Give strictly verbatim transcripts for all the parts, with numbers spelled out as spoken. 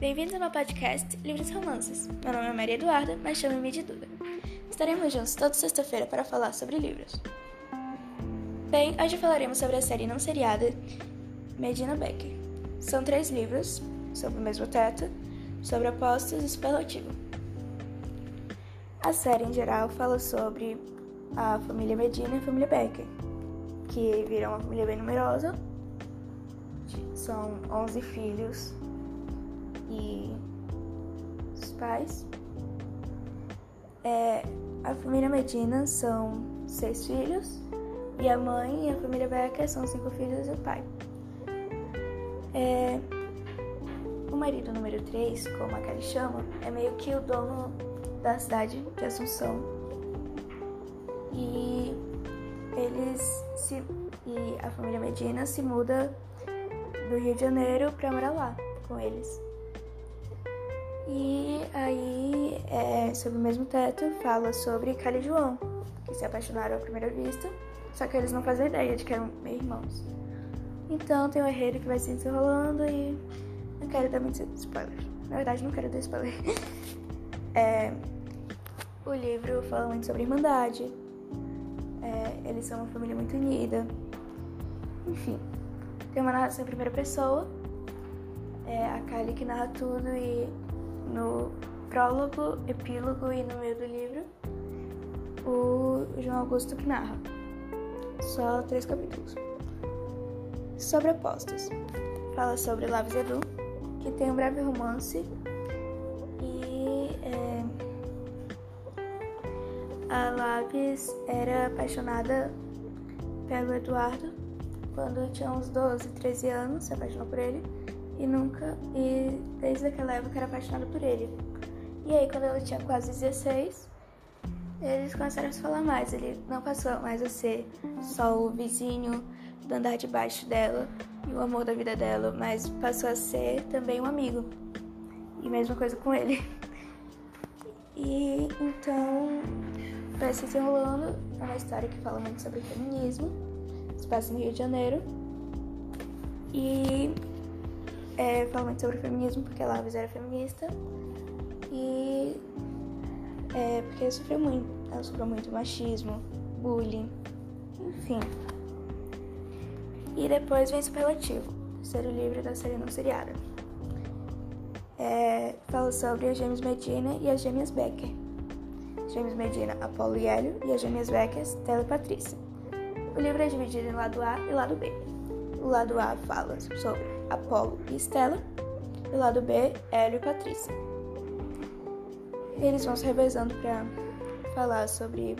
Bem-vindos ao meu podcast Livros e Romances. Meu nome é Maria Eduarda, mas chamo-me de Duda. Estaremos juntos toda sexta-feira para falar sobre livros. Bem, hoje falaremos sobre a série não seriada Medina-Becker. São três livros, sobre o mesmo teto, sobre opostos e superlativo. A série, em geral, fala sobre a família Medina e a família Becker, que viram uma família bem numerosa. São onze filhos e os pais. É, a família Medina são seis filhos e a mãe e a família Becker são cinco filhos e o pai. É, o marido número três, como a Cari chama, é meio que o dono da cidade de Assunção e eles se, e a família Medina se muda do Rio de Janeiro para morar lá com eles. E aí, é, sobre o mesmo teto, fala sobre Cari e João, que se apaixonaram à primeira vista, só que eles não fazem ideia de que eram meio irmãos. Então tem um enredo que vai se enrolando e não quero dar muito spoiler. Na verdade, não quero dar spoiler. É, o livro fala muito sobre irmandade, é, eles são uma família muito unida, enfim. Tem uma narração em primeira pessoa, é a Cari que narra tudo e no prólogo, epílogo e no meio do livro, o João Augusto que narra. Só três capítulos. Sobre opostos. Fala sobre Lávis Edu, que tem um breve romance e é, a Lávis era apaixonada pelo Eduardo. Quando tinha uns doze, treze anos, se apaixonou por ele e nunca, e desde aquela época era apaixonada por ele. E aí, quando ela tinha quase dezesseis, eles começaram a se falar mais. Ele não passou mais a ser só o vizinho do andar de baixo dela e o amor da vida dela, mas passou a ser também um amigo. E mesma coisa com ele. E então, vai se desenrolando. É uma história que fala muito sobre feminismo. Se passa no Rio de Janeiro e é, fala muito sobre o feminismo porque ela era feminista e é, porque ela sofreu muito, ela sofreu muito machismo, bullying, enfim. E depois vem Superlativo, terceiro livro da série não seriada. É, fala sobre as gêmeas Medina e as gêmeas Becker. As gêmeas Medina, Apolo e Hélio, e as gêmeas Becker, Stella e Patrícia. O livro é dividido em lado A e lado B. O lado A fala sobre Apolo e Stella, e o lado B, Hélio e Patrícia. Eles vão se revezando para falar sobre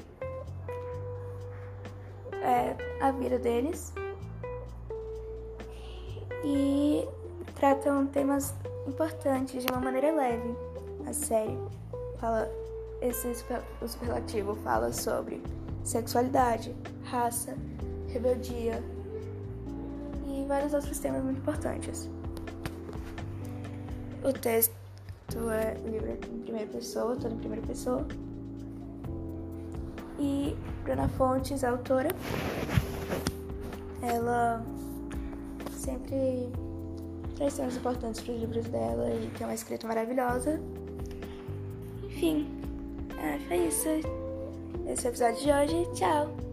é, a vida deles e tratam temas importantes de uma maneira leve. A série fala, esse superlativo fala sobre sexualidade, raça, rebeldia e vários outros temas muito importantes. O texto é o livro em primeira pessoa, todo em primeira pessoa. E Bruna Fontes, a autora, ela sempre traz temas importantes para os livros dela e tem uma escrita maravilhosa. Enfim, é, foi isso. Esse é o episódio de hoje. Tchau!